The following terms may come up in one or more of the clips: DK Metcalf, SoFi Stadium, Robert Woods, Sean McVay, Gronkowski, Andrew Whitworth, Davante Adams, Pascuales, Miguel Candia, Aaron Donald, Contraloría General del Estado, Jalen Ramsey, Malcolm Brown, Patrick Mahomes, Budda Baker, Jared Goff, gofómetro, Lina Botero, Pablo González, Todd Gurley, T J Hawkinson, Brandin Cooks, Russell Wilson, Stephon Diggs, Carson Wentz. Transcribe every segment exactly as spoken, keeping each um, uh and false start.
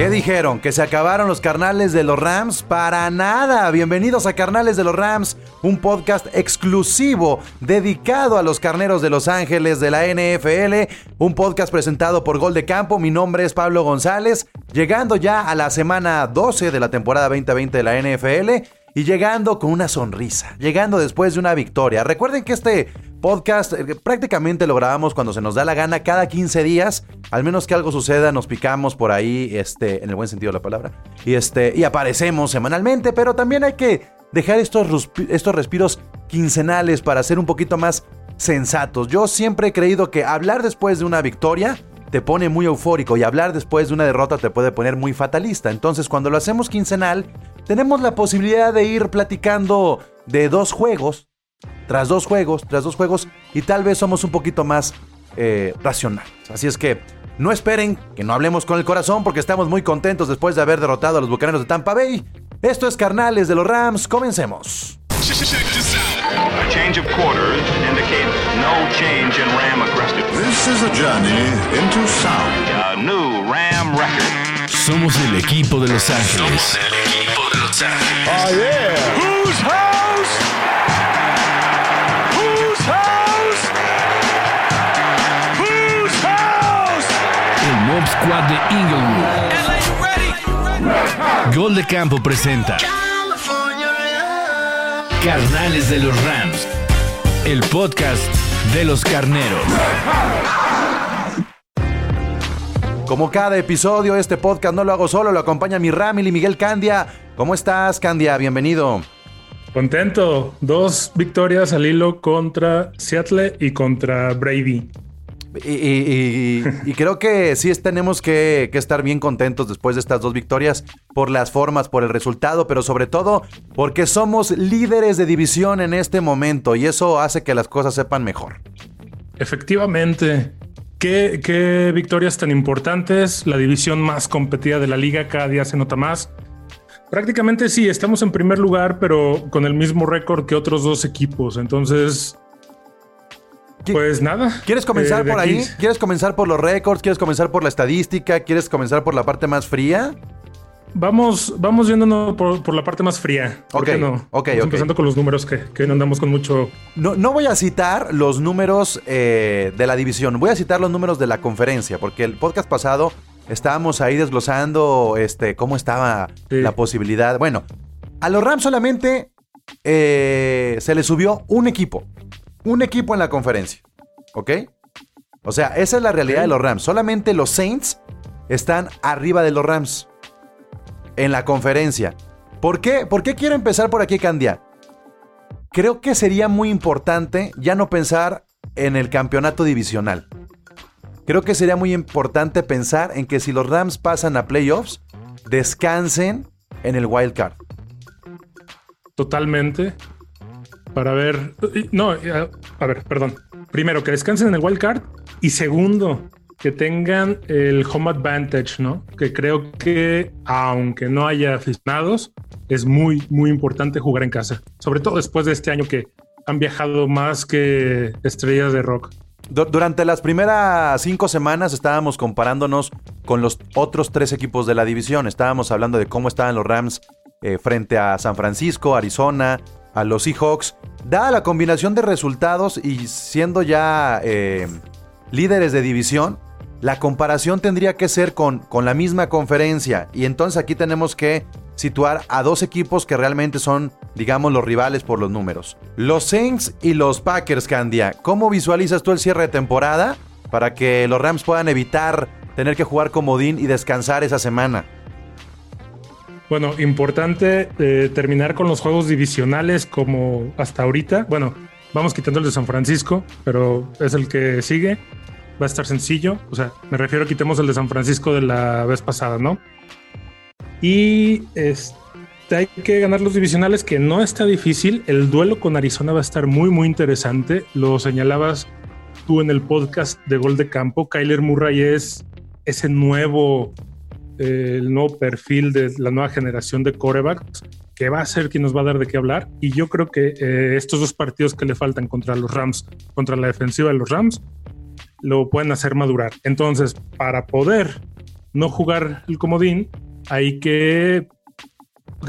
¿Qué dijeron? ¿Que se acabaron los Carnales de los Rams? ¡Para nada! Bienvenidos a Carnales de los Rams, un podcast exclusivo dedicado a los carneros de Los Ángeles de la N F L, un podcast presentado por Gol de Campo. Mi nombre es Pablo González, llegando ya a la semana doce de la temporada veinte veinte de la N F L y llegando con una sonrisa, llegando después de una victoria. Recuerden que este podcast eh, prácticamente lo grabamos cuando se nos da la gana, cada quince días, al menos que algo suceda, nos picamos por ahí, este, en el buen sentido de la palabra, y, este, y aparecemos semanalmente, pero también hay que dejar estos, resp- estos respiros quincenales para ser un poquito más sensatos. Yo siempre he creído que hablar después de una victoria te pone muy eufórico y hablar después de una derrota te puede poner muy fatalista. Entonces, cuando lo hacemos quincenal, tenemos la posibilidad de ir platicando de dos juegos, tras dos juegos, tras dos juegos, y tal vez somos un poquito más eh, racionales. Así es que no esperen que no hablemos con el corazón, porque estamos muy contentos después de haber derrotado a los Bucaneros de Tampa Bay. Esto es Carnales de los Rams, comencemos. A change of quarters indicates no change in Ram aggressive. This is a journey into sound. A new Ram record. Somos el equipo de Los Ángeles. Somos el equipo de Los Ángeles. Oh yeah. Whose house? Whose house? Whose house? El Mob Squad de Inglewood. Gol de Campo presenta Carnales de los Rams, el podcast de los carneros. Como cada episodio, este podcast no lo hago solo, lo acompaña mi Ramil y Miguel Candia. ¿Cómo estás, Candia? Bienvenido. Contento. Dos victorias al hilo contra Seattle y contra Brady. Y, y, y, y creo que sí tenemos que, que estar bien contentos después de estas dos victorias por las formas, por el resultado, pero sobre todo porque somos líderes de división en este momento y eso hace que las cosas sepan mejor. Efectivamente. ¿Qué, qué victorias tan importantes? La división más competida de la liga, cada día se nota más. Prácticamente sí, estamos en primer lugar, pero con el mismo récord que otros dos equipos, entonces... Pues nada. ¿Quieres comenzar eh, por ahí? Aquí. ¿Quieres comenzar por los récords? ¿Quieres comenzar por la estadística? ¿Quieres comenzar por la parte más fría? Vamos, vamos yéndonos por, por la parte más fría. ¿Por okay. qué no? Okay, okay. Empezando con los números que, que no andamos con mucho... No, no voy a citar los números eh, de la división. Voy a citar los números de la conferencia, porque el podcast pasado estábamos ahí desglosando este, cómo estaba sí. la posibilidad. Bueno, a los Rams solamente eh, se les subió un equipo. Un equipo en la conferencia, ¿ok? O sea, esa es la realidad de los Rams. Solamente los Saints están arriba de los Rams en la conferencia. ¿Por qué? ¿Por qué quiero empezar por aquí, Candia? Creo que sería muy importante ya no pensar en el campeonato divisional. Creo que sería muy importante pensar en que si los Rams pasan a playoffs, descansen en el wild card. Totalmente. Para ver... No, a ver, perdón. Primero, que descansen en el wild card. Y segundo, que tengan el home advantage, ¿no? Que creo que, aunque no haya aficionados, es muy, muy importante jugar en casa. Sobre todo después de este año que han viajado más que estrellas de rock. Durante las primeras cinco semanas estábamos comparándonos con los otros tres equipos de la división. Estábamos hablando de cómo estaban los Rams eh, frente a San Francisco, Arizona... a los Seahawks, dada la combinación de resultados y siendo ya eh, líderes de división, la comparación tendría que ser con, con la misma conferencia. Y entonces aquí tenemos que situar a dos equipos que realmente son, digamos, los rivales por los números. Los Saints y los Packers, Candia. ¿Cómo visualizas tú el cierre de temporada para que los Rams puedan evitar tener que jugar comodín y descansar esa semana? Bueno, importante eh, terminar con los juegos divisionales como hasta ahorita. Bueno, vamos quitando el de San Francisco, pero es el que sigue. Va a estar sencillo. O sea, me refiero a quitemos el de San Francisco de la vez pasada, ¿no? Y este, hay que ganar los divisionales, que no está difícil. El duelo con Arizona va a estar muy, muy interesante. Lo señalabas tú en el podcast de Gol de Campo. Kyler Murray es ese nuevo... el nuevo perfil de la nueva generación de quarterbacks, que va a ser quien nos va a dar de qué hablar. Y yo creo que eh, estos dos partidos que le faltan contra los Rams, contra la defensiva de los Rams, lo pueden hacer madurar. Entonces, para poder no jugar el comodín, hay que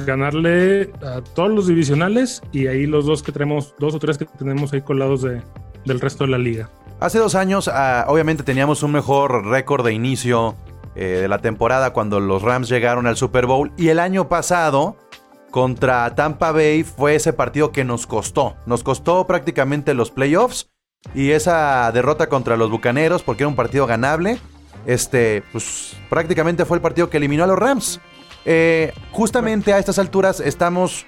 ganarle a todos los divisionales y ahí los dos que tenemos, dos o tres que tenemos ahí colados de, del resto de la liga. Hace dos años, uh, obviamente teníamos un mejor récord de inicio eh, de la temporada cuando los Rams llegaron al Super Bowl, y el año pasado contra Tampa Bay fue ese partido que nos costó. Nos costó prácticamente los playoffs y esa derrota contra los Bucaneros, porque era un partido ganable, este, pues prácticamente fue el partido que eliminó a los Rams. Eh, justamente a estas alturas estamos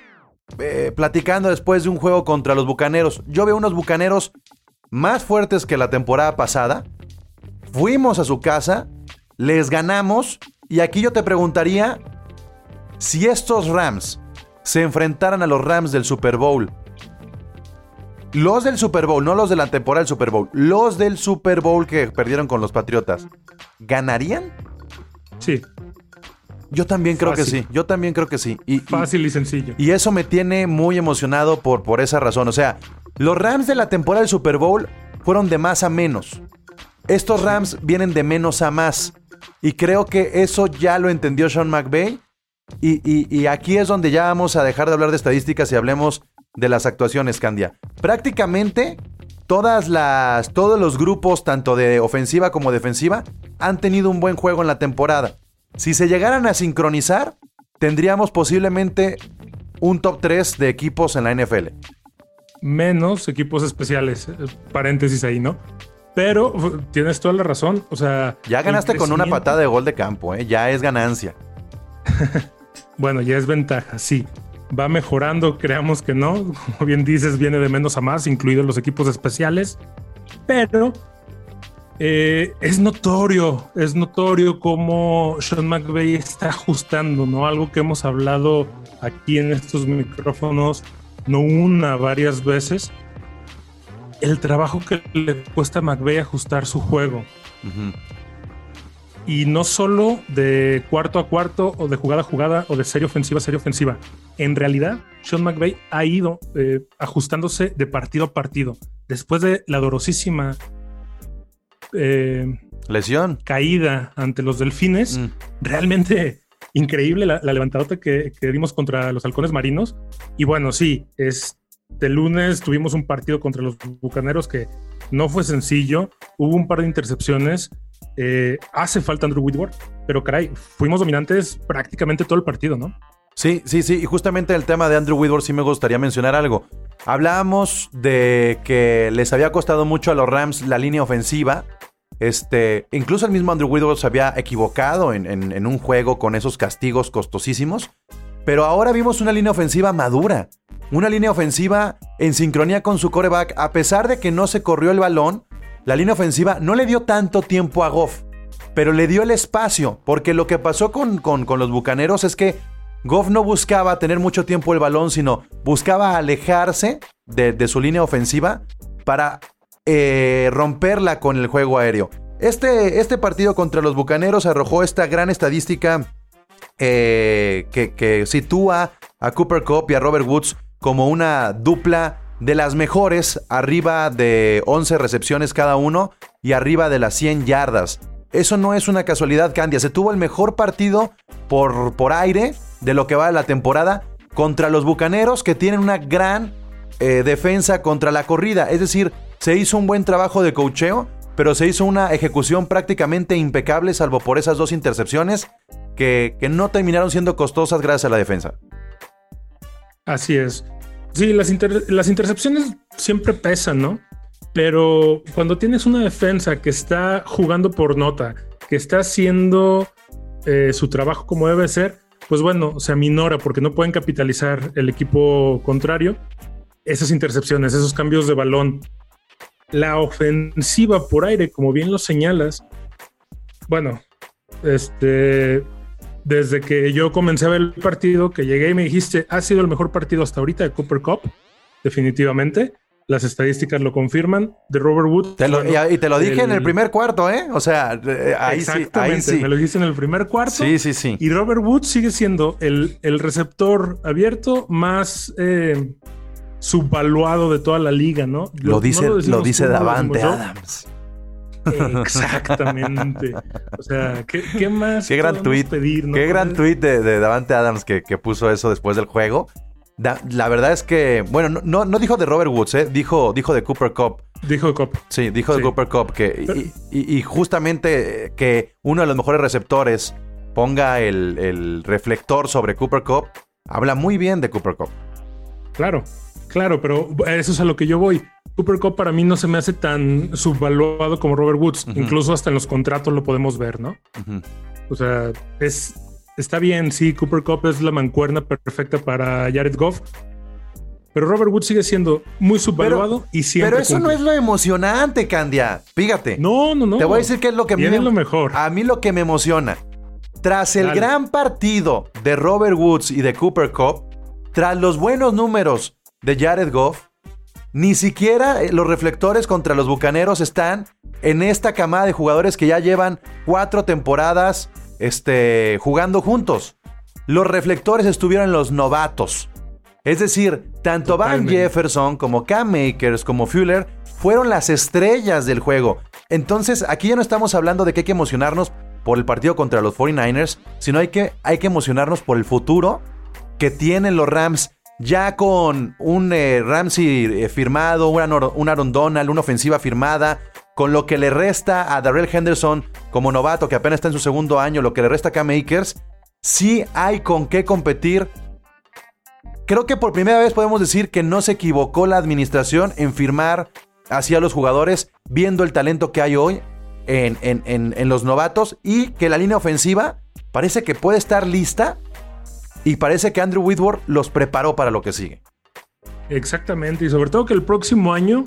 eh, platicando después de un juego contra los Bucaneros. Yo veo unos Bucaneros más fuertes que la temporada pasada. Fuimos a su casa, les ganamos, y aquí yo te preguntaría, si estos Rams se enfrentaran a los Rams del Super Bowl, los del Super Bowl, no los de la temporada del Super Bowl, los del Super Bowl que perdieron con los Patriotas, ¿ganarían? Sí. Yo también creo Fácil. que sí, yo también creo que sí. Y, Fácil y, y sencillo. Y eso me tiene muy emocionado por, por esa razón. O sea, los Rams de la temporada del Super Bowl fueron de más a menos. Estos Rams vienen de menos a más. Y creo que eso ya lo entendió Sean McVay. Y, y, y aquí es donde ya vamos a dejar de hablar de estadísticas y hablemos de las actuaciones, Candia. Prácticamente todas las, todos los grupos, tanto de ofensiva como defensiva, han tenido un buen juego en la temporada. Si se llegaran a sincronizar, tendríamos posiblemente un top tres de equipos en la N F L. Menos equipos especiales, paréntesis ahí, ¿no? Pero tienes toda la razón, o sea... Ya ganaste con una patada de gol de campo, ¿eh? Ya es ganancia. Bueno, ya es ventaja, sí. Va mejorando, creamos que no. Como bien dices, viene de menos a más, incluidos los equipos especiales. Pero... Eh, es notorio, es notorio cómo Sean McVay está ajustando, ¿no? Algo que hemos hablado aquí en estos micrófonos, no una, varias veces. El trabajo que le cuesta a McVay ajustar su juego. Uh-huh. Y no solo de cuarto a cuarto, o de jugada a jugada, o de serie ofensiva a serie ofensiva. En realidad, Sean McVay ha ido eh, ajustándose de partido a partido. Después de la dolorosísima... Eh, lesión, caída ante los Delfines, mm. realmente increíble la, la levantadota que, que dimos contra los Halcones Marinos. Y bueno, sí, este lunes tuvimos un partido contra los Bucaneros que no fue sencillo, hubo un par de intercepciones, eh, hace falta Andrew Whitworth, pero caray, fuimos dominantes prácticamente todo el partido, ¿no? Sí, sí, sí, y justamente el tema de Andrew Whitworth sí me gustaría mencionar algo. Hablábamos de que les había costado mucho a los Rams la línea ofensiva. Este, incluso el mismo Andrew Whitworth se había equivocado en, en, en un juego con esos castigos costosísimos. Pero ahora vimos una línea ofensiva madura. Una línea ofensiva en sincronía con su quarterback. A pesar de que no se corrió el balón, la línea ofensiva no le dio tanto tiempo a Goff, pero le dio el espacio. Porque lo que pasó con, con, con los Bucaneros es que Goff no buscaba tener mucho tiempo el balón, sino buscaba alejarse de, de su línea ofensiva para eh, romperla con el juego aéreo. Este, este partido contra los Bucaneros arrojó esta gran estadística eh, que, que sitúa a Cooper Kupp y a Robert Woods como una dupla de las mejores, arriba de once recepciones cada uno y arriba de las cien yardas. Eso no es una casualidad, Candia. Se tuvo el mejor partido por, por aire de lo que va de la temporada contra los Bucaneros, que tienen una gran eh, defensa contra la corrida. Es decir, se hizo un buen trabajo de coacheo, pero se hizo una ejecución prácticamente impecable, salvo por esas dos intercepciones que, que no terminaron siendo costosas gracias a la defensa. Así es. Sí, las, inter- las intercepciones siempre pesan, ¿no? Pero cuando tienes una defensa que está jugando por nota, que está haciendo eh, su trabajo como debe ser, pues bueno, se aminora porque no pueden capitalizar el equipo contrario esas intercepciones, esos cambios de balón. La ofensiva por aire, como bien lo señalas, bueno, este, desde que yo comencé a ver el partido, que llegué y me dijiste, ha sido el mejor partido hasta ahorita de Cooper Kupp, definitivamente. Las estadísticas lo confirman. De Robert Woods. Te lo, bueno, y te lo dije el, en el primer cuarto, ¿eh? O sea, ahí sí. Ahí sí. Me lo dijiste en el primer cuarto. Sí, sí, sí. Y Robert Woods sigue siendo el, el receptor abierto más eh, subvaluado de toda la liga, ¿no? Lo, lo dice, no lo lo dice Davante Adams. Exactamente. O sea, ¿qué, qué más qué gran tweet, pedir? ¿No? Qué gran tweet de, de Davante Adams que, que puso eso después del juego. Da, la verdad es que, bueno, no, no, no dijo de Robert Woods, ¿eh? dijo, dijo de Cooper Kupp. Dijo de Kupp. Sí, dijo sí. de Cooper Kupp. Que, y, y, y justamente que uno de los mejores receptores ponga el, el reflector sobre Cooper Kupp, habla muy bien de Cooper Kupp. Claro, claro, pero eso es a lo que yo voy. Cooper Kupp para mí no se me hace tan subvaluado como Robert Woods. Uh-huh. Incluso hasta en los contratos lo podemos ver, ¿no? Uh-huh. O sea, es... Está bien, sí, Cooper Kupp es la mancuerna perfecta para Jared Goff, pero Robert Woods sigue siendo muy subvaluado pero, y siempre. Pero eso cumple. No es lo emocionante, Candia. Fíjate. No, no, no. Te voy a decir que es lo que me, lo mejor. A mí lo que me emociona. Tras el Dale. gran partido de Robert Woods y de Cooper Kupp, tras los buenos números de Jared Goff, ni siquiera los reflectores contra los Bucaneros están en esta camada de jugadores que ya llevan cuatro temporadas. Este, jugando juntos. Los reflectores estuvieron en los novatos. Es decir, tanto Van Jefferson como Cam Akers como Fuller fueron las estrellas del juego. Entonces, aquí ya no estamos hablando de que hay que emocionarnos por el partido contra los cuarenta y nueve ers, sino hay que, hay que emocionarnos por el futuro que tienen los Rams. Ya con un eh, Ramsey eh, firmado, un, un Aaron Donald, una ofensiva firmada, con lo que le resta a Darrell Henderson como novato, que apenas está en su segundo año, lo que le resta a Cam Akers, sí hay con qué competir. Creo que por primera vez podemos decir que no se equivocó la administración en firmar hacia los jugadores, viendo el talento que hay hoy en, en, en, en los novatos, y que la línea ofensiva parece que puede estar lista, y parece que Andrew Whitworth los preparó para lo que sigue. Exactamente, y sobre todo que el próximo año,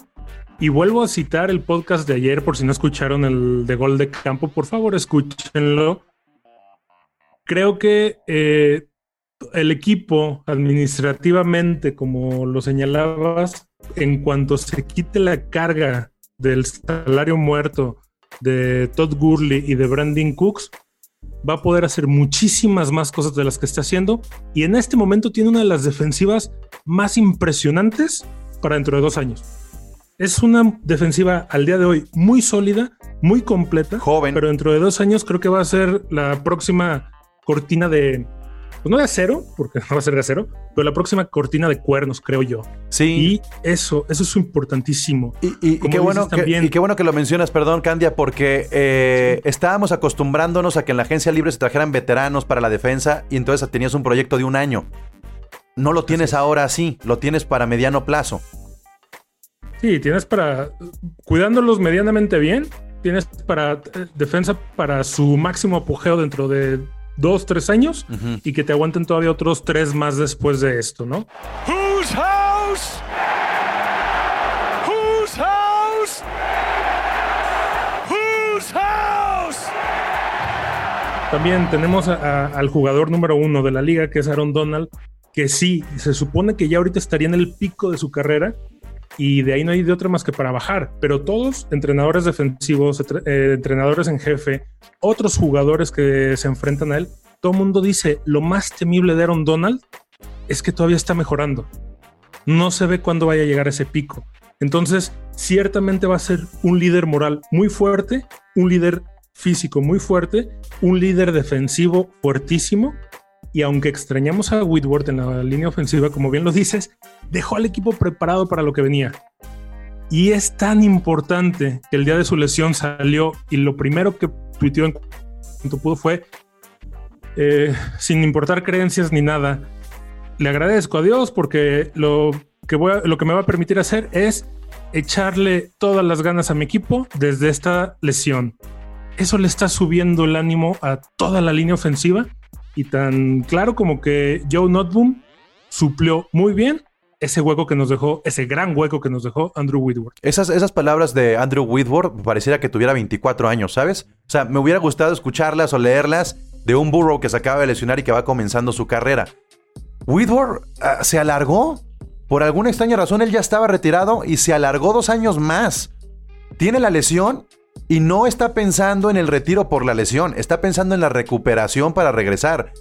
y vuelvo a citar el podcast de ayer, por si no escucharon el de Gol de Campo, por favor escúchenlo. Creo que eh, el equipo administrativamente, como lo señalabas, en cuanto se quite la carga del salario muerto de Todd Gurley y de Brandin Cooks, va a poder hacer muchísimas más cosas de las que está haciendo, y en este momento tiene una de las defensivas más impresionantes para dentro de dos años. Es una defensiva al día de hoy muy sólida, muy completa, joven, pero dentro de dos años creo que va a ser la próxima cortina de, pues no de acero, porque no va a ser de acero, pero la próxima cortina de cuernos, creo yo. Sí. Y eso, eso es importantísimo. Y, y, Como y, qué, bueno, también, que, y qué bueno que lo mencionas, perdón, Candia, porque eh, sí. estábamos acostumbrándonos a que en la agencia libre se trajeran veteranos para la defensa, y entonces tenías un proyecto de un año. No lo tienes así. Ahora sí, lo tienes para mediano plazo. Sí, tienes para, cuidándolos medianamente bien, tienes para eh, defensa para su máximo apogeo dentro de dos, tres años, uh-huh. y que te aguanten todavía otros tres más después de esto, ¿no? Whose house? Whose house? Whose house? También tenemos a, a, al jugador número uno de la liga, que es Aaron Donald, que sí, se supone que ya ahorita estaría en el pico de su carrera, y de ahí no hay de otra más que para bajar, pero todos entrenadores defensivos, eh, entrenadores en jefe, otros jugadores que se enfrentan a él, todo el mundo dice, lo más temible de Aaron Donald es que todavía está mejorando, no se ve cuándo vaya a llegar a ese pico. Entonces ciertamente va a ser un líder moral muy fuerte, un líder físico muy fuerte, un líder defensivo fuertísimo. Y aunque extrañamos a Whitworth en la línea ofensiva, como bien lo dices, dejó al equipo preparado para lo que venía. Y es tan importante que el día de su lesión salió y lo primero que tuiteó en cuanto pudo fue, eh, sin importar creencias ni nada, le agradezco a Dios porque lo que, voy a, lo que me va a permitir hacer es echarle todas las ganas a mi equipo desde esta lesión. Eso le está subiendo el ánimo a toda la línea ofensiva. Y tan claro como que Joe Notboom suplió muy bien ese hueco que nos dejó, ese gran hueco que nos dejó Andrew Whitworth. Esas, esas palabras de Andrew Whitworth pareciera que tuviera veinticuatro años, ¿sabes? O sea, me hubiera gustado escucharlas o leerlas de un Burrow que se acaba de lesionar y que va comenzando su carrera. Whitworth uh, se alargó. Por alguna extraña razón, él ya estaba retirado y se alargó dos años más. Tiene la lesión. Y no está pensando en el retiro por la lesión, está pensando en la recuperación para regresar.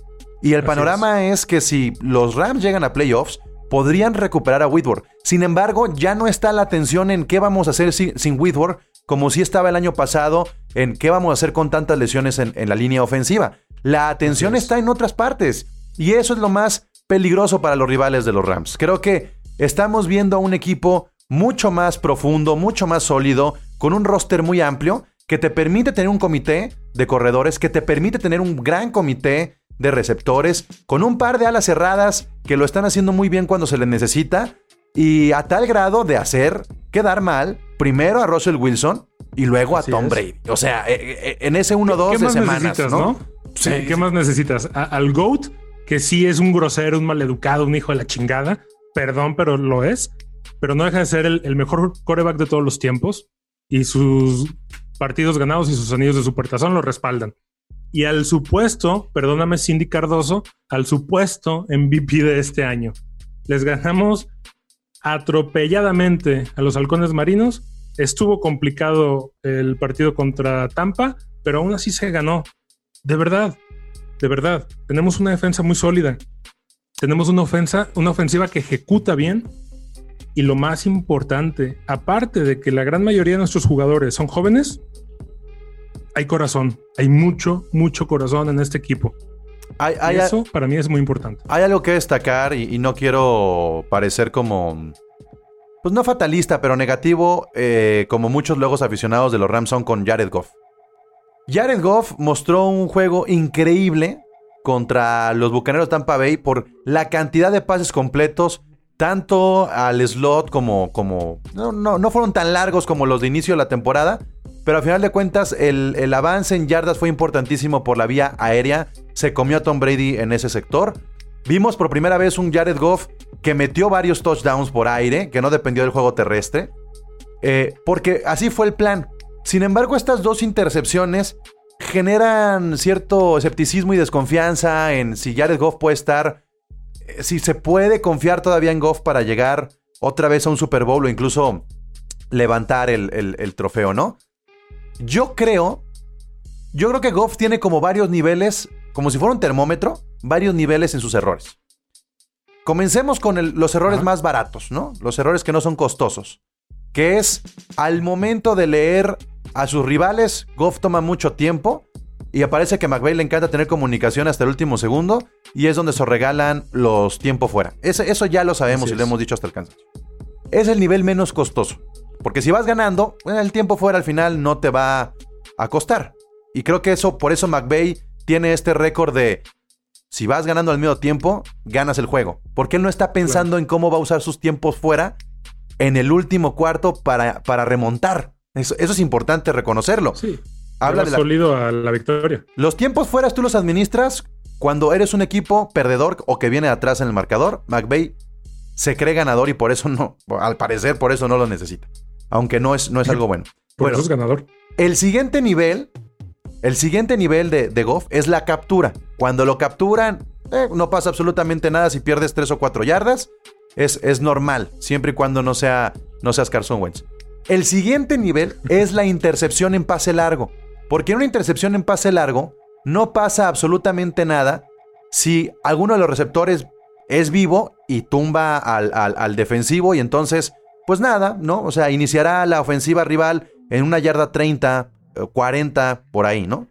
Y el Así panorama es. es que si los Rams llegan a playoffs, podrían recuperar a Whitworth. Sin embargo, ya no está la atención en qué vamos a hacer sin, sin Whitworth, como sí estaba el año pasado en qué vamos a hacer con tantas lesiones en, en la línea ofensiva. La atención Así es. Está en otras partes, y eso es lo más peligroso para los rivales de los Rams. Creo que estamos viendo a un equipo mucho más profundo, mucho más sólido, con un roster muy amplio, que te permite tener un comité de corredores, que te permite tener un gran comité de receptores, con un par de alas cerradas que lo están haciendo muy bien cuando se les necesita, y a tal grado de hacer quedar mal primero a Russell Wilson y luego a Así Tom es. Brady. O sea, en ese uno dos de semanas, ¿no? ¿no? Sí, sí, ¿qué sí. más necesitas? A, al GOAT, que sí es un grosero, un maleducado, un hijo de la chingada, perdón, pero lo es, pero no deja de ser el, el mejor quarterback de todos los tiempos, y sus partidos ganados y sus anillos de supertazón lo respaldan. Y al supuesto, perdóname Cindy Cardoso, al supuesto M V P de este año. Les ganamos atropelladamente a los Halcones Marinos. Estuvo complicado el partido contra Tampa, pero aún así se ganó. De verdad, de verdad. Tenemos una defensa muy sólida. Tenemos una ofensa, una ofensiva que ejecuta bien. Y lo más importante, aparte de que la gran mayoría de nuestros jugadores son jóvenes, hay corazón, hay mucho, mucho corazón en este equipo. Hay, hay, y eso hay, para mí es muy importante. Hay algo que destacar y, y no quiero parecer como, pues no fatalista, pero negativo, eh, como muchos luego aficionados de los Rams son con Jared Goff. Jared Goff mostró un juego increíble contra los Bucaneros de Tampa Bay por la cantidad de pases completos, tanto al slot como... como no, no, no fueron tan largos como los de inicio de la temporada, pero al final de cuentas el, el avance en yardas fue importantísimo por la vía aérea. Se comió a Tom Brady en ese sector. Vimos por primera vez un Jared Goff que metió varios touchdowns por aire, que no dependió del juego terrestre, eh, porque así fue el plan. Sin embargo, estas dos intercepciones generan cierto escepticismo y desconfianza en si Jared Goff puede estar... si se puede confiar todavía en Goff para llegar otra vez a un Super Bowl o incluso levantar el, el, el trofeo, ¿no? Yo creo, yo creo que Goff tiene como varios niveles, como si fuera un termómetro, varios niveles en sus errores. Comencemos con el, los errores Ajá. más baratos, ¿no? Los errores que no son costosos, que es al momento de leer a sus rivales, Goff toma mucho tiempo. Y aparece que a McVay le encanta tener comunicación hasta el último segundo, y es donde se regalan los tiempos fuera. Ese, eso ya lo sabemos y lo hemos dicho hasta el cansancio. Es el nivel menos costoso, porque si vas ganando, el tiempo fuera al final no te va a costar. Y creo que eso, por eso McVay tiene este récord de si vas ganando al medio tiempo, ganas el juego. Porque él no está pensando claro. en cómo va a usar sus tiempos fuera en el último cuarto para, para remontar. Eso, eso es importante reconocerlo. Sí. Habla de la... sólido a la victoria. Los tiempos fuera tú los administras cuando eres un equipo perdedor o que viene atrás en el marcador. McVay se cree ganador y por eso no, al parecer por eso no lo necesita. Aunque no es, no es algo bueno. Por bueno, eso es ganador. El siguiente nivel, el siguiente nivel de, de Goff es la captura. Cuando lo capturan, eh, no pasa absolutamente nada si pierdes tres o cuatro yardas. Es, es normal, siempre y cuando no sea, no seas Carson Wentz. El siguiente nivel es la intercepción en pase largo. Porque en una intercepción en pase largo no pasa absolutamente nada si alguno de los receptores es vivo y tumba al, al, al defensivo y entonces, pues nada, ¿no? O sea, iniciará la ofensiva rival en una yarda treinta, cuarenta, por ahí, ¿no?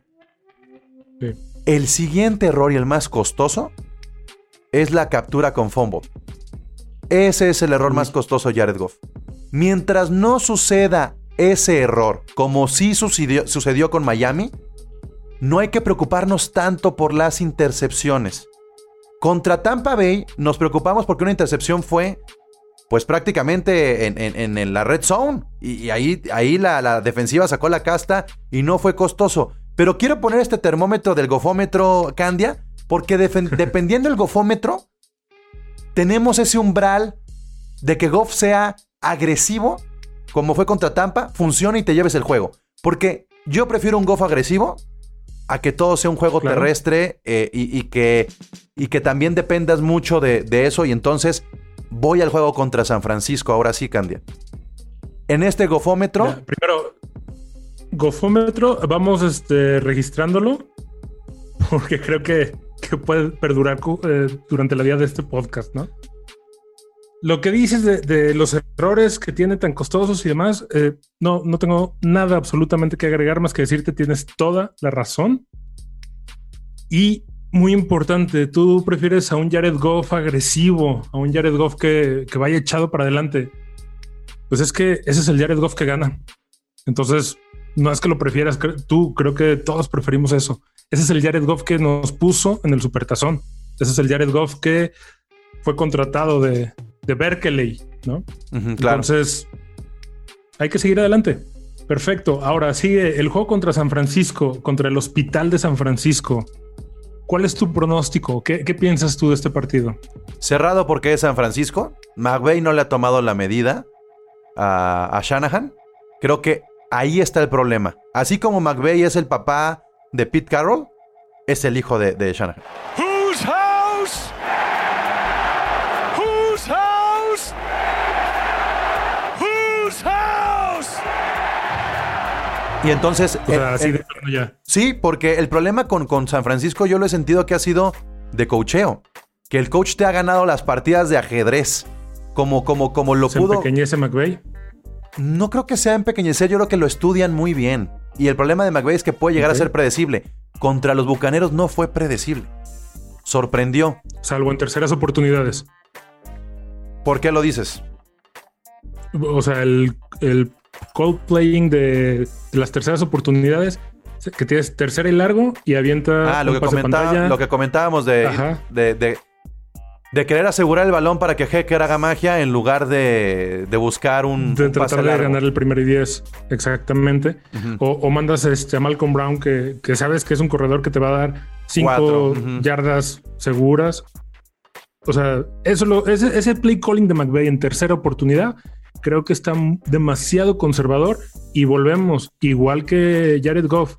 Sí. El siguiente error y el más costoso es la captura con fumble. Ese es el error sí. más costoso de Jared Goff. Mientras no suceda ese error, como sí sucedió, sucedió con Miami, no hay que preocuparnos tanto por las intercepciones. Contra Tampa Bay nos preocupamos porque una intercepción fue pues prácticamente en, en, en la red zone y, y ahí, ahí la, la defensiva sacó la casta y no fue costoso. Pero quiero poner este termómetro del gofómetro, Candia, porque defen- dependiendo del gofómetro tenemos ese umbral de que Goff sea agresivo, como fue contra Tampa, funciona y te lleves el juego. Porque yo prefiero un Goff agresivo a que todo sea un juego claro. terrestre eh, y, y, que, y que también dependas mucho de, de eso. Y entonces voy al juego contra San Francisco. Ahora sí, Candia. En este gofómetro... Ya, primero, gofómetro, vamos este, registrándolo porque creo que, que puede perdurar eh, durante la vida de este podcast, ¿no? Lo que dices de, de los errores que tiene tan costosos y demás, eh, no, no tengo nada absolutamente que agregar más que decirte tienes toda la razón. Y muy importante, tú prefieres a un Jared Goff agresivo, a un Jared Goff que, que vaya echado para adelante. Pues es que ese es el Jared Goff que gana. Entonces, no es que lo prefieras tú, creo que todos preferimos eso. Ese es el Jared Goff que nos puso en el Supertazón. Ese es el Jared Goff que fue contratado de, de Berkeley, ¿no? Uh-huh, claro. Entonces, hay que seguir adelante. Perfecto. Ahora sigue el juego contra San Francisco, contra el Hospital de San Francisco. ¿Cuál es tu pronóstico? ¿Qué, qué piensas tú de este partido? Cerrado porque es San Francisco. McVay no le ha tomado la medida a, a Shanahan. Creo que ahí está el problema. Así como McVay es el papá de Pete Carroll, es el hijo de, de Shanahan. Whose house? Whose house? Whose house? Y entonces... O sea, el, así el, de plano ya. Sí, porque el problema con, con San Francisco yo lo he sentido que ha sido de coacheo. Que el coach te ha ganado las partidas de ajedrez. Como, como, como lo ¿Se pudo... ¿Se empequeñece McVay? No creo que sea empequeñecer, yo creo que lo estudian muy bien. Y el problema de McVay es que puede llegar okay. a ser predecible. Contra los Bucaneros no fue predecible. Sorprendió. Salvo en terceras oportunidades. ¿Por qué lo dices? O sea, el, el call playing de, de las terceras oportunidades, que tienes tercera y largo y avienta. Ah, lo, que, comentaba, lo que comentábamos de de, de, de de querer asegurar el balón para que Hecker haga magia en lugar de, de buscar un. De un tratar pase largo. De ganar el primer y diez. Exactamente. Uh-huh. O, o mandas este, a Malcolm Brown, que, que sabes que es un corredor que te va a dar cinco uh-huh. yardas seguras. O sea, eso lo, ese, ese play calling de McVay en tercera oportunidad creo que está demasiado conservador. Y volvemos, igual que Jared Goff,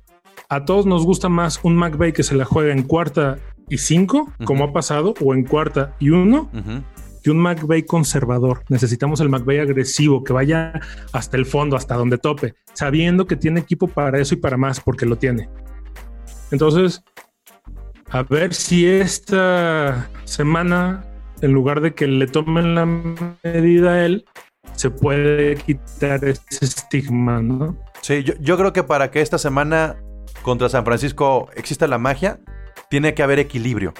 a todos nos gusta más un McVay que se la juega en cuarta y cinco, uh-huh. como ha pasado, o en cuarta y uno, uh-huh. y un McVay conservador. Necesitamos el McVay agresivo, que vaya hasta el fondo, hasta donde tope, sabiendo que tiene equipo para eso y para más, porque lo tiene. Entonces, a ver si esta semana, en lugar de que le tomen la medida a él, se puede quitar ese estigma, ¿no? Sí, yo, yo creo que para que esta semana contra San Francisco exista la magia, tiene que haber equilibrio.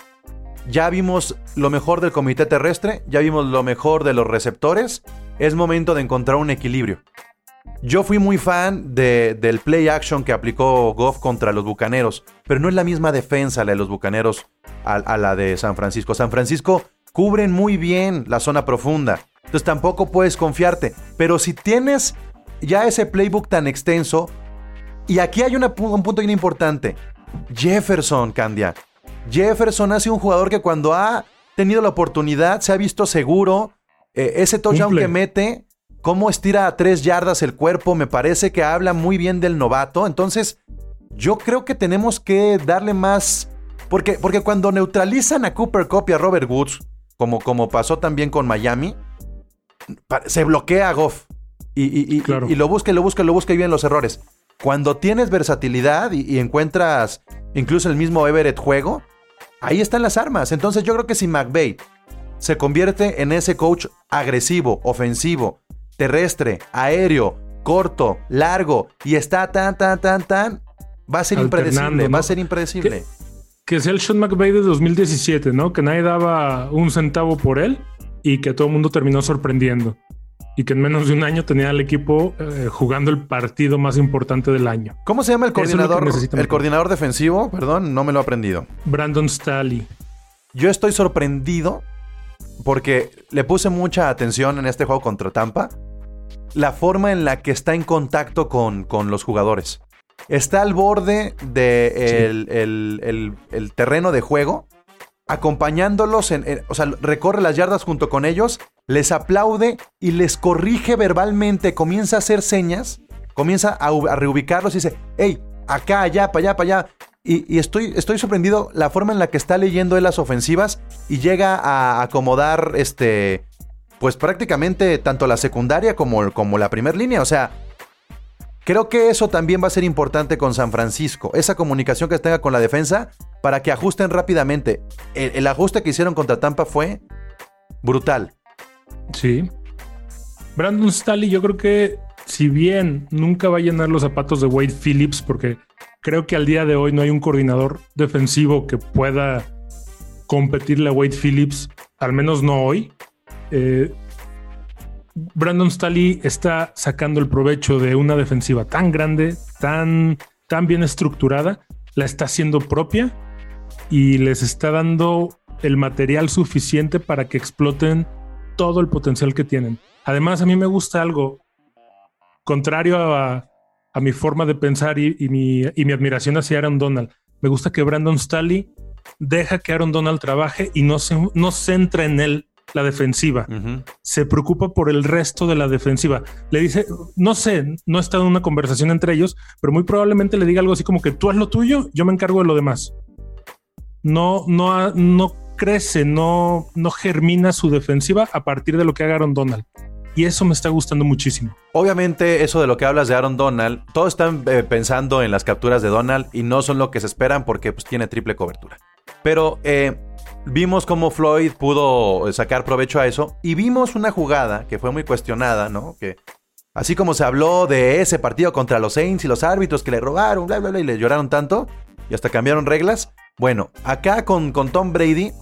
Ya vimos lo mejor del comité terrestre, ya vimos lo mejor de los receptores. Es momento de encontrar un equilibrio. Yo fui muy fan de, del play action que aplicó Goff contra los Bucaneros, pero no es la misma defensa la de los Bucaneros a, a la de San Francisco. San Francisco cubren muy bien la zona profunda, entonces tampoco puedes confiarte. Pero si tienes ya ese playbook tan extenso, y aquí hay una, un punto bien importante. Jefferson, Candia. Jefferson ha sido un jugador que cuando ha tenido la oportunidad se ha visto seguro. Eh, ese touchdown Simple. que mete, cómo estira a tres yardas el cuerpo, me parece que habla muy bien del novato. Entonces, yo creo que tenemos que darle más... Porque, porque cuando neutralizan a Cooper Kupp y a Robert Woods, como, como pasó también con Miami, se bloquea a Goff. Y, y, y, claro. y, y lo busca, y lo busca, y lo busca y vienen los errores. Cuando tienes versatilidad y, y encuentras incluso el mismo Everett juego, ahí están las armas. Entonces yo creo que si McVay se convierte en ese coach agresivo, ofensivo, terrestre, aéreo, corto, largo, y está tan, tan, tan, tan, va a ser impredecible, ¿no? va a ser impredecible. Que, que sea el Sean McVay de dos mil diecisiete, ¿no? Que nadie daba un centavo por él y que todo el mundo terminó sorprendiendo. Y que en menos de un año tenía al equipo eh, jugando el partido más importante del año. ¿Cómo se llama el coordinador? El coordinador defensivo, perdón, no me lo he aprendido. Brandon Staley. Yo estoy sorprendido porque le puse mucha atención en este juego contra Tampa. La forma en la que está en contacto con, con los jugadores. Está al borde de el, sí. el, el, el, el terreno de juego, acompañándolos, en, en, o sea, recorre las yardas junto con ellos, les aplaude y les corrige verbalmente, comienza a hacer señas, comienza a, a reubicarlos y dice, hey, acá, allá, para allá, para allá. Y, y estoy, estoy sorprendido la forma en la que está leyendo él las ofensivas y llega a acomodar, este, pues prácticamente tanto la secundaria como, como la primer línea. O sea, creo que eso también va a ser importante con San Francisco, esa comunicación que tenga con la defensa para que ajusten rápidamente. El, el ajuste que hicieron contra Tampa fue brutal. Sí. Brandon Staley, yo creo que si bien nunca va a llenar los zapatos de Wade Phillips, porque creo que al día de hoy no hay un coordinador defensivo que pueda competirle a Wade Phillips, al menos no hoy. Eh, Brandon Staley está sacando el provecho de una defensiva tan grande, tan, tan bien estructurada, la está haciendo propia y les está dando el material suficiente para que exploten todo el potencial que tienen. Además, a mí me gusta algo contrario a, a mi forma de pensar y, y, mi, y mi admiración hacia Aaron Donald. Me gusta que Brandon Staley deja que Aaron Donald trabaje y no se, no centra en él la defensiva. Uh-huh. Se preocupa por el resto de la defensiva. Le dice, no sé, no está en una conversación entre ellos, pero muy probablemente le diga algo así como que tú haz lo tuyo, yo me encargo de lo demás. No, no, no crece, no, no germina su defensiva a partir de lo que haga Aaron Donald. Y eso me está gustando muchísimo. Obviamente, eso de lo que hablas de Aaron Donald, todos están eh, pensando en las capturas de Donald y no son lo que se esperan porque pues, tiene triple cobertura. Pero eh, vimos cómo Floyd pudo sacar provecho a eso y vimos una jugada que fue muy cuestionada, ¿no? Que así como se habló de ese partido contra los Saints y los árbitros que le robaron, bla, bla, bla, y le lloraron tanto y hasta cambiaron reglas. Bueno, acá con, con Tom Brady,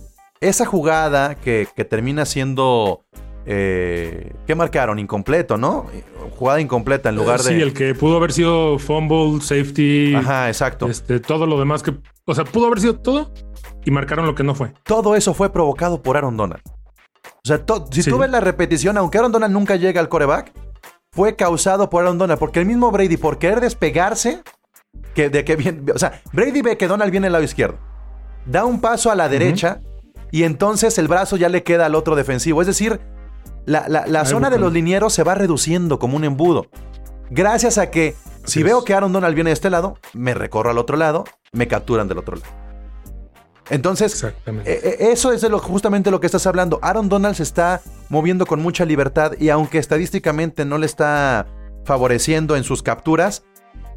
esa jugada que, que termina siendo... Eh, ¿Qué marcaron? Incompleto, ¿no? Jugada incompleta en lugar eh, sí, de... Sí, el que pudo haber sido fumble, safety... Ajá, exacto. Este, todo lo demás que... O sea, pudo haber sido todo y marcaron lo que no fue. Todo eso fue provocado por Aaron Donald. O sea, to- si sí. tú ves la repetición, aunque Aaron Donald nunca llega al quarterback, fue causado por Aaron Donald. Porque el mismo Brady, por querer despegarse... Que, de que bien, o sea, Brady ve que Donald viene al lado izquierdo. Da un paso a la derecha uh-huh. y entonces el brazo ya le queda al otro defensivo. Es decir... La, la, la zona de los linieros se va reduciendo como un embudo. Gracias a que si veo que Aaron Donald viene de este lado, me recorro al otro lado, me capturan del otro lado. Entonces, eh, eso es de lo, justamente lo que estás hablando. Aaron Donald se está moviendo con mucha libertad y aunque estadísticamente no le está favoreciendo en sus capturas,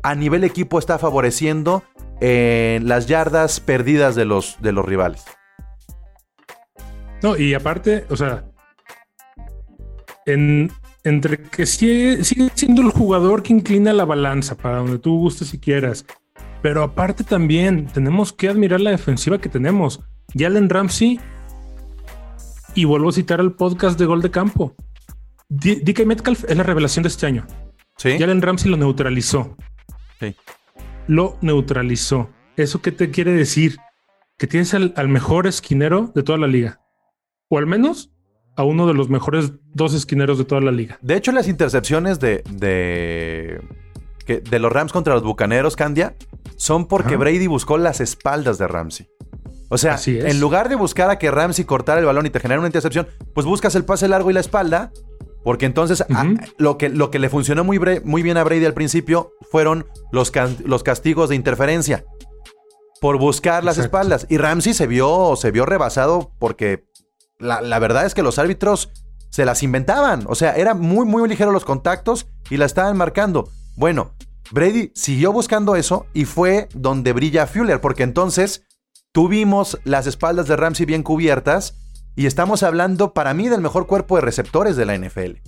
a nivel equipo está favoreciendo eh, las yardas perdidas de los, de los rivales. No, y aparte, o sea... En, entre que sigue, sigue siendo el jugador que inclina la balanza para donde tú gustes y quieras. Pero aparte también tenemos que admirar la defensiva que tenemos. Jalen Ramsey, y vuelvo a citar el podcast de Gol de Campo. D- DK Metcalf es la revelación de este año. ¿Sí? Jalen Ramsey lo neutralizó. Sí. Lo neutralizó. ¿Eso qué te quiere decir? Que tienes al, al mejor esquinero de toda la liga. O al menos... a uno de los mejores dos esquineros de toda la liga. De hecho, las intercepciones de, de, que, de los Rams contra los Bucaneros, Candia, son porque Ajá. Brady buscó las espaldas de Ramsey. O sea, en lugar de buscar a que Ramsey cortara el balón y te generara una intercepción, pues buscas el pase largo y la espalda, porque entonces uh-huh. a, lo, que, lo que le funcionó muy, bre- muy bien a Brady al principio fueron los, can- los castigos de interferencia por buscar las Exacto. espaldas. Y Ramsey se vio, se vio rebasado porque... La, la verdad es que los árbitros se las inventaban. O sea, eran muy, muy ligeros los contactos y la estaban marcando. Bueno, Brady siguió buscando eso y fue donde brilla Fuller, porque entonces tuvimos las espaldas de Ramsey bien cubiertas y estamos hablando, para mí, del mejor cuerpo de receptores de la N F L.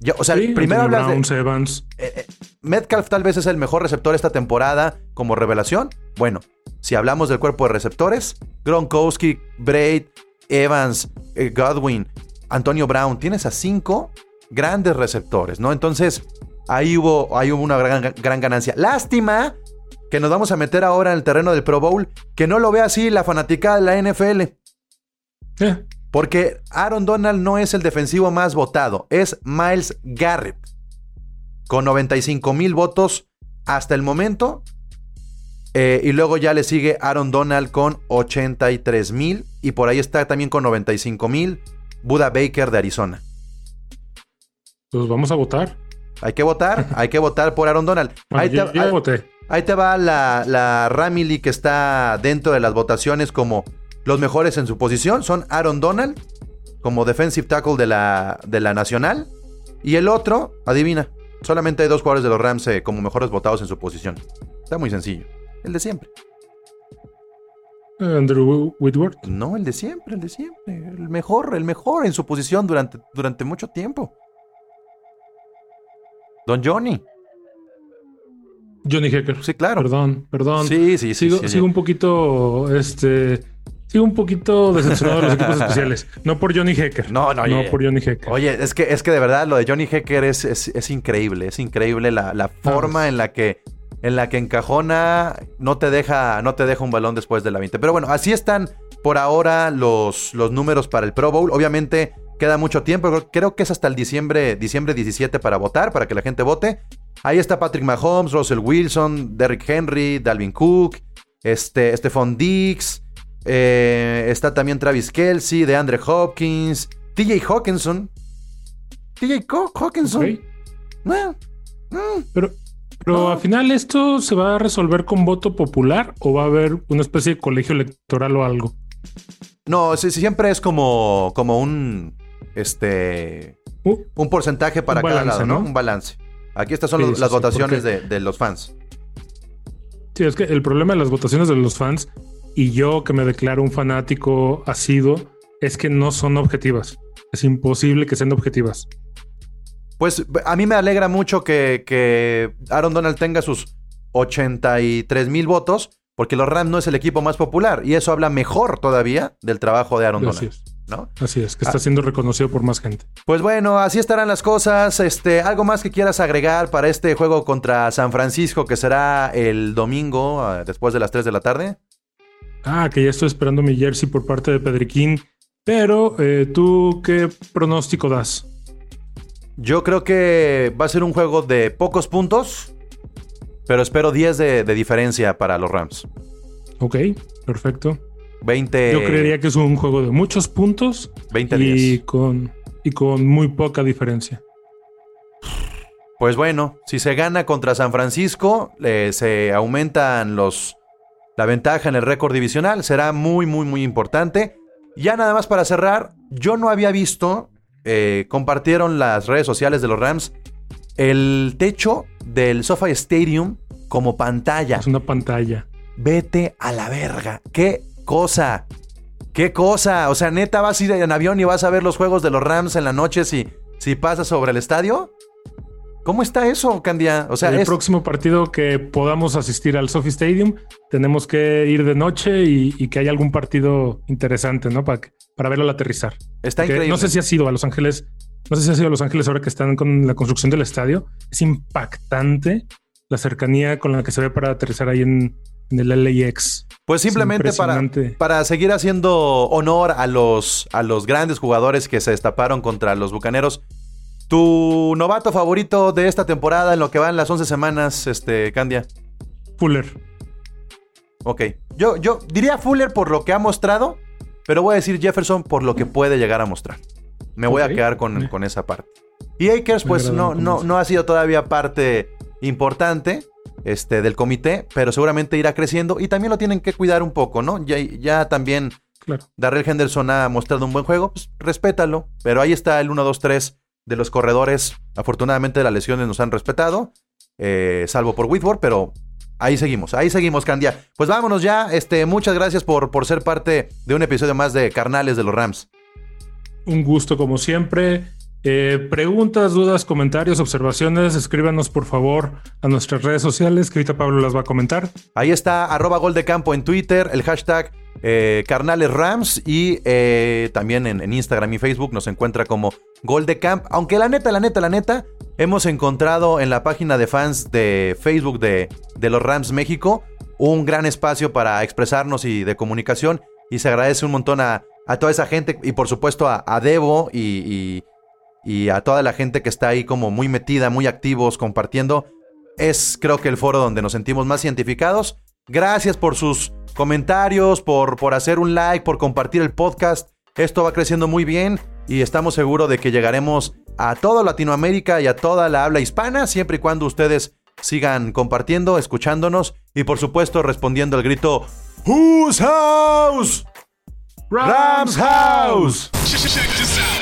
Yo, o sea, sí, primero hablas Browns, de... Evans. Eh, eh, Metcalf tal vez es el mejor receptor esta temporada como revelación. Bueno, si hablamos del cuerpo de receptores, Gronkowski, Braid... Evans, eh, Godwin, Antonio Brown, tienes a cinco grandes receptores, ¿no? Entonces, ahí hubo, ahí hubo una gran, gran ganancia. Lástima que nos vamos a meter ahora en el terreno del Pro Bowl, que no lo vea así la fanaticada de la N F L. ¿Eh? Porque Aaron Donald no es el defensivo más votado, es Myles Garrett, con noventa y cinco mil votos hasta el momento. Eh, y luego ya le sigue Aaron Donald con ochenta y tres mil. Y por ahí está también con noventa y cinco mil Buda Baker de Arizona. Pues vamos a votar. Hay que votar, hay que votar por Aaron Donald. Bueno, ahí, yo, te, yo ahí, voté. Ahí te va la, la Ramily que está dentro de las votaciones como los mejores en su posición. Son Aaron Donald como defensive tackle de la, de la nacional. Y el otro, adivina, solamente hay dos jugadores de los Rams eh, como mejores votados en su posición. Está muy sencillo. El de siempre. Andrew Whitworth. No, el de siempre, el de siempre. El mejor, el mejor en su posición durante, durante mucho tiempo. Don Johnny. Johnny Hecker. Sí, claro. Perdón, perdón. Sí, sí, sí. Sigo, sí, sí, sigo sí. un poquito, este... Sigo un poquito decepcionado de los equipos especiales. No por Johnny Hecker. No, no, oye, no por Johnny Hecker. Oye, es que, es que de verdad lo de Johnny Hecker es, es, es increíble. Es increíble la, la forma ah, en la que... En la que encajona, no te deja, no te deja un balón después de la veinte. Pero bueno, así están por ahora los, los números para el Pro Bowl. Obviamente queda mucho tiempo. Creo, creo que es hasta el diciembre, diciembre diecisiete para votar, para que la gente vote. Ahí está Patrick Mahomes, Russell Wilson, Derrick Henry, Dalvin Cook, este, Stephon Diggs. Eh, está también Travis Kelce, DeAndre Hopkins, T J Hawkinson. T J Hawkinson. Okay. Bueno, mm. Pero... Pero al final esto se va a resolver con voto popular o va a haber una especie de colegio electoral o algo. No, si, si siempre es como, como un este uh, un porcentaje para un cada balance, lado, ¿no? ¿no? Un balance. Aquí estas son sí, los, las sí, votaciones de, de los fans. Sí, es que el problema de las votaciones de los fans, y yo que me declaro un fanático asiduo, es que no son objetivas. Es imposible que sean objetivas. Pues a mí me alegra mucho que, que Aaron Donald tenga sus ochenta y tres mil votos, porque los Rams no es el equipo más popular, y eso habla mejor todavía del trabajo de Aaron Así Donald. Es. ¿No? Así es, que está ah. siendo reconocido por más gente. Pues bueno, así estarán las cosas. Este, ¿algo más que quieras agregar para este juego contra San Francisco, que será el domingo después de las tres de la tarde? Ah, que ya estoy esperando mi jersey por parte de Pedriquín, pero eh, ¿tú qué pronóstico das? Yo creo que va a ser un juego de pocos puntos, pero espero diez de, de diferencia para los Rams. Ok, perfecto. veinte Yo creería que es un juego de muchos puntos y con, y con muy poca diferencia. Pues bueno, si se gana contra San Francisco, eh, se aumentan los la ventaja en el récord divisional. Será muy, muy, muy importante. Ya nada más para cerrar, yo no había visto... Eh, compartieron las redes sociales de los Rams el techo del SoFi Stadium como pantalla. Es una pantalla. Vete a la verga. ¡Qué cosa! ¡Qué cosa! O sea, neta, vas a ir en avión y vas a ver los juegos de los Rams en la noche si, si pasas sobre el estadio. ¿Cómo está eso, Candia? O sea, en el es... próximo partido que podamos asistir al SoFi Stadium, tenemos que ir de noche y, y que haya algún partido interesante, ¿no? Para, para verlo al aterrizar. Está Porque increíble. No sé si ha sido a Los Ángeles, no sé si ha sido a Los Ángeles ahora que están con la construcción del estadio. Es impactante la cercanía con la que se ve para aterrizar ahí en, en el L A X. Pues simplemente para, para seguir haciendo honor a los, a los grandes jugadores que se destaparon contra los Bucaneros. ¿Tu novato favorito de esta temporada en lo que van las once semanas, este, Candia? Fuller. Ok. Yo, yo diría Fuller por lo que ha mostrado, pero voy a decir Jefferson por lo que puede llegar a mostrar. Me voy okay. a quedar con, okay. con esa parte. Y Akers, pues, no, no, no ha sido todavía parte importante este, del comité, pero seguramente irá creciendo. Y también lo tienen que cuidar un poco, ¿no? Ya, ya también claro. Darrell Henderson ha mostrado un buen juego. Pues, respétalo. Pero ahí está el uno, dos, tres... de los corredores. Afortunadamente las lesiones nos han respetado, eh, salvo por Whitworth, pero ahí seguimos, ahí seguimos, Candia. Pues vámonos ya, este, muchas gracias por, por ser parte de un episodio más de Carnales de los Rams. Un gusto como siempre. Eh, preguntas, dudas, comentarios, observaciones, escríbanos por favor a nuestras redes sociales, que ahorita Pablo las va a comentar. Ahí está, arroba Gol de Campo en Twitter, el hashtag eh, Carnales Rams, y eh, también en, en Instagram y Facebook nos encuentra como Gol de Camp. Aunque la neta, la neta, la neta, hemos encontrado en la página de fans de Facebook de, de los Rams México un gran espacio para expresarnos y de comunicación, y se agradece un montón a, a toda esa gente, y por supuesto a, a Debo y... y Y a toda la gente que está ahí como muy metida, muy activos, compartiendo. Es creo que el foro donde nos sentimos más identificados. Gracias por sus comentarios, por, por hacer un like, por compartir el podcast. Esto va creciendo muy bien y estamos seguros de que llegaremos a toda Latinoamérica y a toda la habla hispana, siempre y cuando ustedes sigan compartiendo, escuchándonos y por supuesto respondiendo al grito Who's House? Rams House!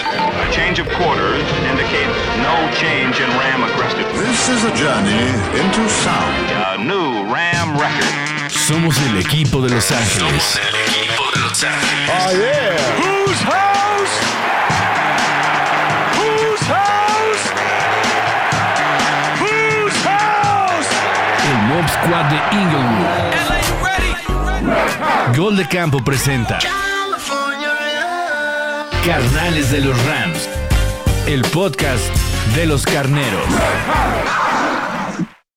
A change of quarters indicates no change in Ram aggressiveness. This is a journey into sound. A new Ram record. Somos el equipo de Los Ángeles. Somos el equipo de Los Ángeles. Oh, yeah. Whose house? Whose house? Whose house? El Mob Squad de Inglewood. Gol de Campo presenta Carnales de los Rams, el podcast de los carneros.